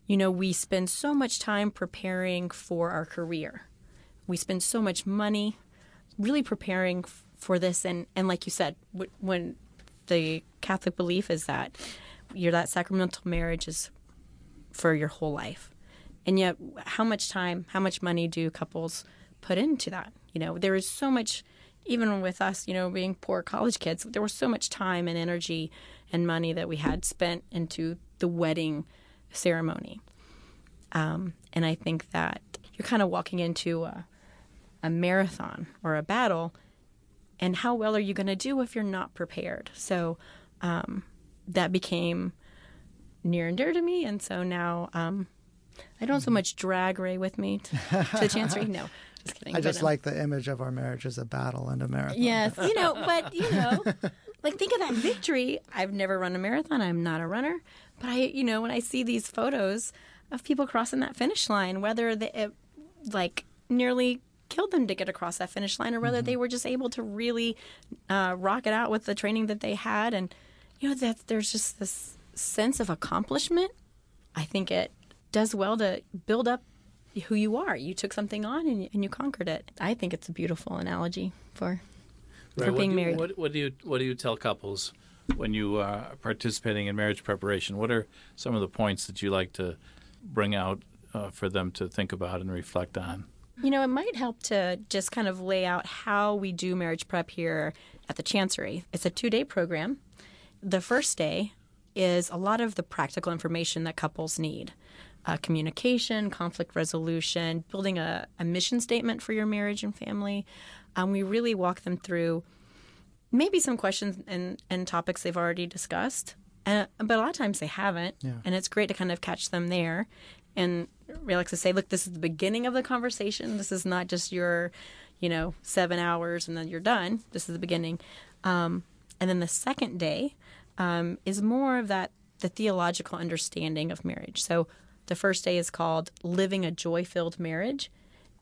You know, we spend so much time preparing for our career. We spend so much money really preparing f- for this. And, and like you said, w- when the Catholic belief is that you're that sacramental marriage is for your whole life. And yet, how much time, how much money do couples put into that? You know, there is so much, even with us, you know, being poor college kids, there was so much time and energy and money that we had spent into the wedding ceremony. Um, and I think that you're kind of walking into a, a marathon or a battle, and how well are you going to do if you're not prepared? So um, that became near and dear to me, and so now... Um, I don't so much drag Ray with me to, to the chancery. No, just kidding. I just but, um, like the image of our marriage as a battle and a marathon. Yes, you know, but, you know, like think of that victory. I've never run a marathon. I'm not a runner. But, I, you know, when I see these photos of people crossing that finish line, whether they, it, like, nearly killed them to get across that finish line or whether mm-hmm. they were just able to really uh, rock it out with the training that they had. And, you know, that there's just this sense of accomplishment. I think it does well to build up who you are. You took something on and you, and you conquered it. I think it's a beautiful analogy for right. for being what you, married. What, what do you what do you tell couples when you are participating in marriage preparation? What are some of the points that you like to bring out uh, for them to think about and reflect on? You know, it might help to just kind of lay out how we do marriage prep here at the Chancery. It's a two-day program. The first day is a lot of the practical information that couples need. Uh, communication, conflict resolution, building a, a mission statement for your marriage and family. Um, we really walk them through maybe some questions and, and topics they've already discussed, and, but a lot of times they haven't. Yeah. And it's great to kind of catch them there and relax and say, look, this is the beginning of the conversation. This is not just your, you know, seven hours and then you're done. This is the beginning. Um, and then the second day um, is more of that, the theological understanding of marriage. So the first day is called Living a Joy-Filled Marriage,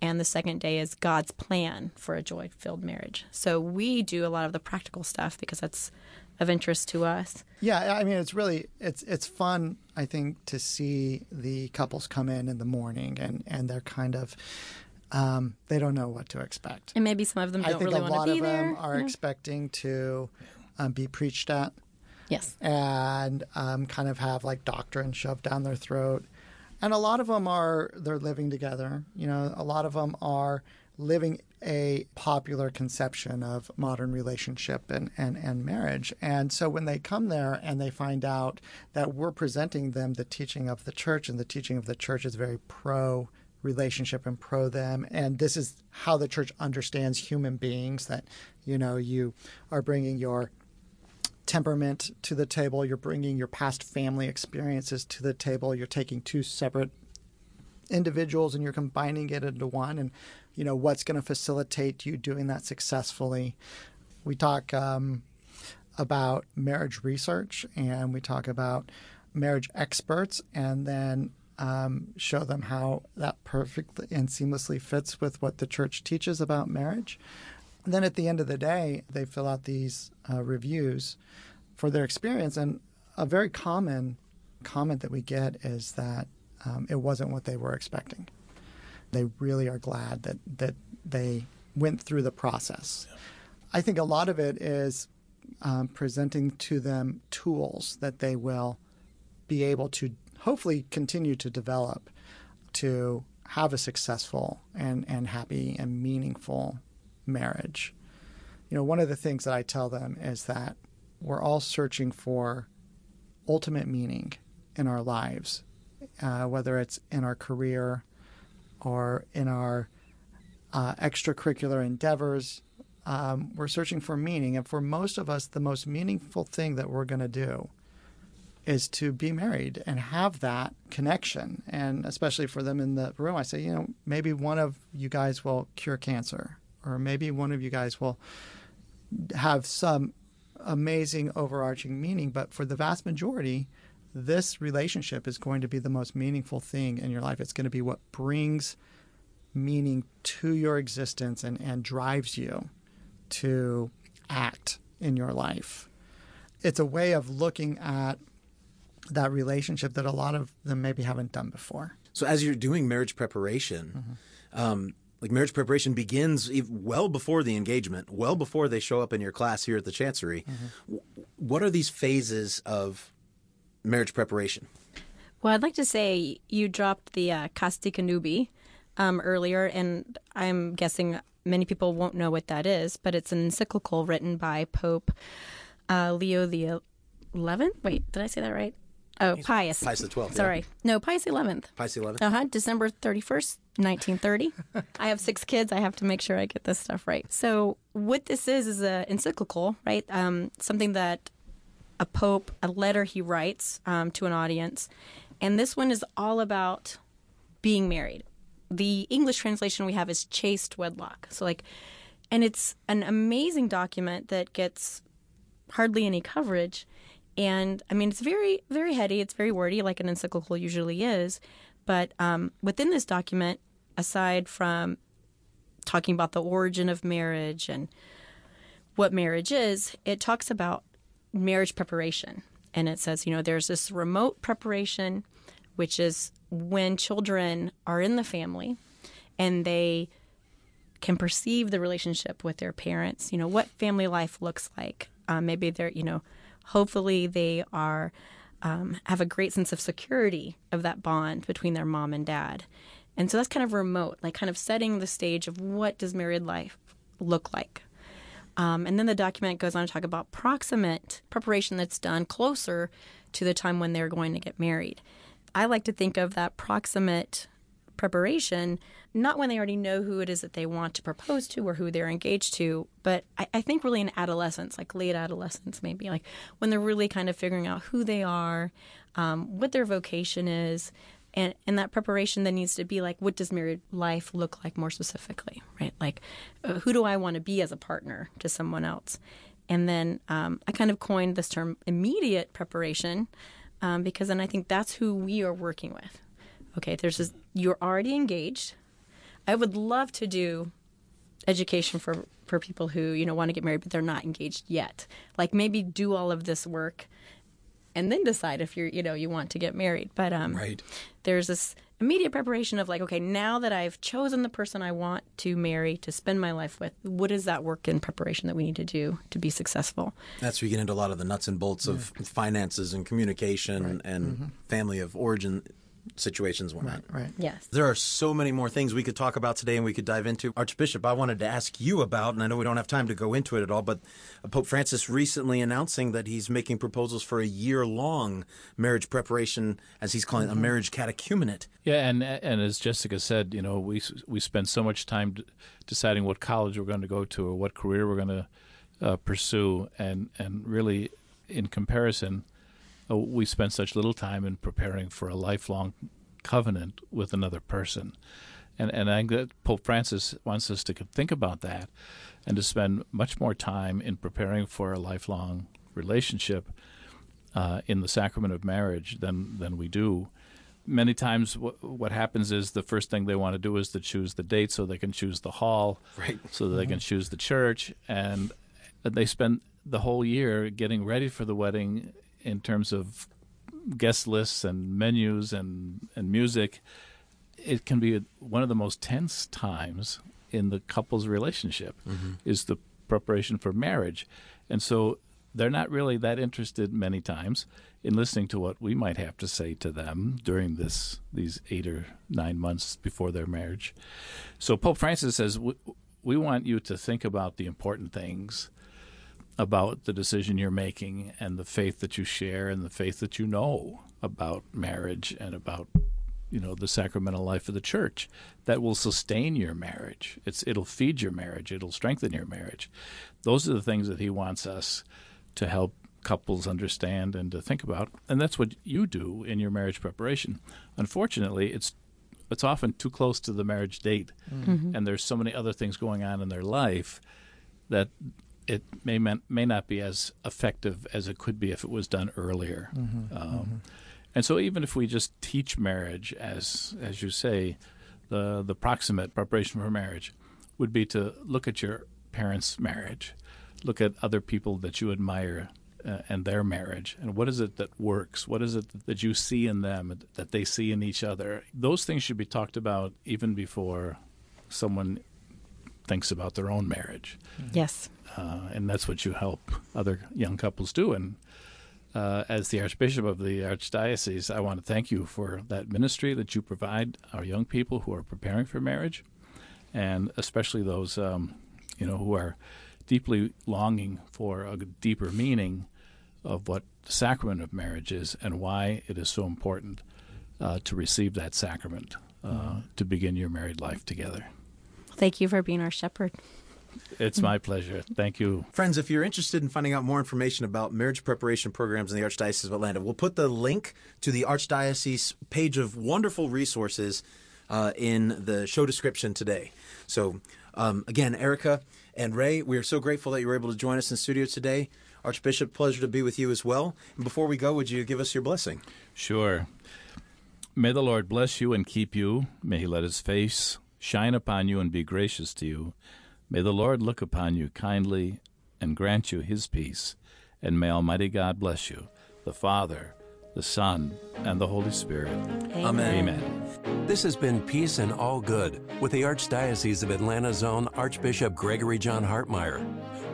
and the second day is God's Plan for a Joy-Filled Marriage. So we do a lot of the practical stuff because that's of interest to us. Yeah, I mean, it's really, it's it's fun, I think, to see the couples come in in the morning and, and they're kind of, um, they don't know what to expect. And maybe some of them don't really want to be there. I think a lot of them are expecting to um, be preached at. Yes. And um, kind of have like doctrine shoved down their throat. And a lot of them are, they're living together. You know, a lot of them are living a popular conception of modern relationship and, and, and marriage. And so when they come there and they find out that we're presenting them the teaching of the church, and the teaching of the church is very pro-relationship and pro-them, and this is how the church understands human beings, that, you know, you are bringing your temperament to the table, you're bringing your past family experiences to the table, you're taking two separate individuals and you're combining it into one, and you know what's going to facilitate you doing that successfully. We talk um, about marriage research, and we talk about marriage experts, and then um, show them how that perfectly and seamlessly fits with what the church teaches about marriage. And then at the end of the day, they fill out these uh, reviews for their experience. And a very common comment that we get is that um, it wasn't what they were expecting. they really are glad that, that they went through the process. Yeah. I think a lot of it is um, presenting to them tools that they will be able to hopefully continue to develop to have a successful and, and happy and meaningful marriage. You know, one of the things that I tell them is that we're all searching for ultimate meaning in our lives, uh, whether it's in our career or in our uh, extracurricular endeavors. Um, we're searching for meaning. And for most of us, the most meaningful thing that we're going to do is to be married and have that connection. And especially for them in the room, I say, you know, maybe one of you guys will cure cancer, or maybe one of you guys will have some amazing overarching meaning. But for the vast majority, this relationship is going to be the most meaningful thing in your life. It's going to be what brings meaning to your existence and, and drives you to act in your life. It's a way of looking at that relationship that a lot of them maybe haven't done before. So as you're doing marriage preparation, mm-hmm. um, like marriage preparation begins well before the engagement, well before they show up in your class here at the Chancery. Mm-hmm. What are these phases of marriage preparation? Well, I'd like to say you dropped the uh, Casti Connubii um, earlier, and I'm guessing many people won't know what that is, but it's an encyclical written by Pope uh, Leo the eleventh. Wait, did I say that right? Oh, Pius. Pius the twelfth. Sorry. Yeah. No, Pius the eleventh. Pius the eleventh. Uh-huh. December thirty-first, nineteen thirty. I have six kids. I have to make sure I get this stuff right. So what this is is an encyclical, right? Um, something that a pope, a letter he writes um, to an audience. And this one is all about being married. The English translation we have is chaste wedlock. So like, and it's an amazing document that gets hardly any coverage. And, I mean, it's very, very heady. It's very wordy, like an encyclical usually is. But um, within this document, aside from talking about the origin of marriage and what marriage is, it talks about marriage preparation. And it says, you know, there's this remote preparation, which is when children are in the family and they can perceive the relationship with their parents, you know, what family life looks like. Uh, maybe they're, you know, hopefully they are um, have a great sense of security of that bond between their mom and dad. And so that's kind of remote, like kind of setting the stage of what does married life look like. Um, and then the document goes on to talk about proximate preparation that's done closer to the time when they're going to get married. I like to think of that proximate preparation, not when they already know who it is that they want to propose to or who they're engaged to, but I, I think really in adolescence, like late adolescence maybe, like when they're really kind of figuring out who they are, um, what their vocation is, and, and that preparation then needs to be like, what does married life look like more specifically, right? Like, uh, who do I want to be as a partner to someone else? And then um, I kind of coined this term immediate preparation um, because then I think that's who we are working with. Okay, there's this, you're already engaged. I would love to do education for, for people who, you know, want to get married, but they're not engaged yet. Like maybe do all of this work and then decide if you're, you know, you want to get married. But um, right. There's this immediate preparation of like, okay, now that I've chosen the person I want to marry, to spend my life with, what is that work in preparation that we need to do to be successful? That's where you get into a lot of the nuts and bolts yeah. of finances and communication right. and mm-hmm. family of origin situations, whatnot. Right, right. Yes. There are so many more things we could talk about today and we could dive into. Archbishop, I wanted to ask you about, and I know we don't have time to go into it at all, but Pope Francis recently announcing that he's making proposals for a year-long marriage preparation, as he's calling it, a marriage catechumenate. Yeah, and and as Jessica said, you know, we we spend so much time deciding what college we're going to go to or what career we're going to uh, pursue, and, and really, in comparison, we spend such little time in preparing for a lifelong covenant with another person. And and I think Pope Francis wants us to think about that and to spend much more time in preparing for a lifelong relationship uh, in the sacrament of marriage than, than we do. Many times w- what happens is the first thing they want to do is to choose the date so they can choose the hall, right. so that they can choose the church. And they spend the whole year getting ready for the wedding in terms of guest lists and menus and, and music, it can be one of the most tense times in the couple's relationship, mm-hmm. is the preparation for marriage. And so they're not really that interested many times in listening to what we might have to say to them during this these eight or nine months before their marriage. So Pope Francis says, we, we want you to think about the important things about the decision you're making and the faith that you share and the faith that you know about marriage and about, you know, the sacramental life of the church that will sustain your marriage. It's it'll feed your marriage. It'll strengthen your marriage. Those are the things that he wants us to help couples understand and to think about. And that's what you do in your marriage preparation. Unfortunately, it's it's often too close to the marriage date. Mm-hmm. And there's so many other things going on in their life that it may may not be as effective as it could be if it was done earlier. Mm-hmm. Um, mm-hmm. And so even if we just teach marriage as, as you say, the, the proximate preparation for marriage would be to look at your parents' marriage, look at other people that you admire uh, and their marriage, and what is it that works? What is it that you see in them, that they see in each other? Those things should be talked about even before someone thinks about their own marriage. Yes. Uh, and that's what you help other young couples do. And Uh, as the Archbishop of the Archdiocese, I want to thank you for that ministry that you provide our young people who are preparing for marriage, and especially those, um, you know, who are deeply longing for a deeper meaning of what the sacrament of marriage is and why it is so important uh, to receive that sacrament uh, mm-hmm. to begin your married life together. Thank you for being our shepherd. It's my pleasure. Thank you. Friends, if you're interested in finding out more information about marriage preparation programs in the Archdiocese of Atlanta, we'll put the link to the Archdiocese page of wonderful resources uh, in the show description today. So, um, again, Erica and Ray, we are so grateful that you were able to join us in studio today. Archbishop, pleasure to be with you as well. And before we go, would you give us your blessing? Sure. May the Lord bless you and keep you. May he let his face shine upon you and be gracious to you. May the Lord look upon you kindly and grant you his peace. And may Almighty God bless you, the Father, the Son, and the Holy Spirit. Amen. Amen. This has been Peace and All Good with the Archdiocese of Atlanta's own Archbishop Gregory John Hartmeyer.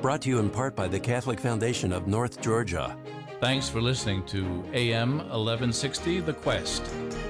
Brought to you in part by the Catholic Foundation of North Georgia. Thanks for listening to A M eleven sixty The Quest.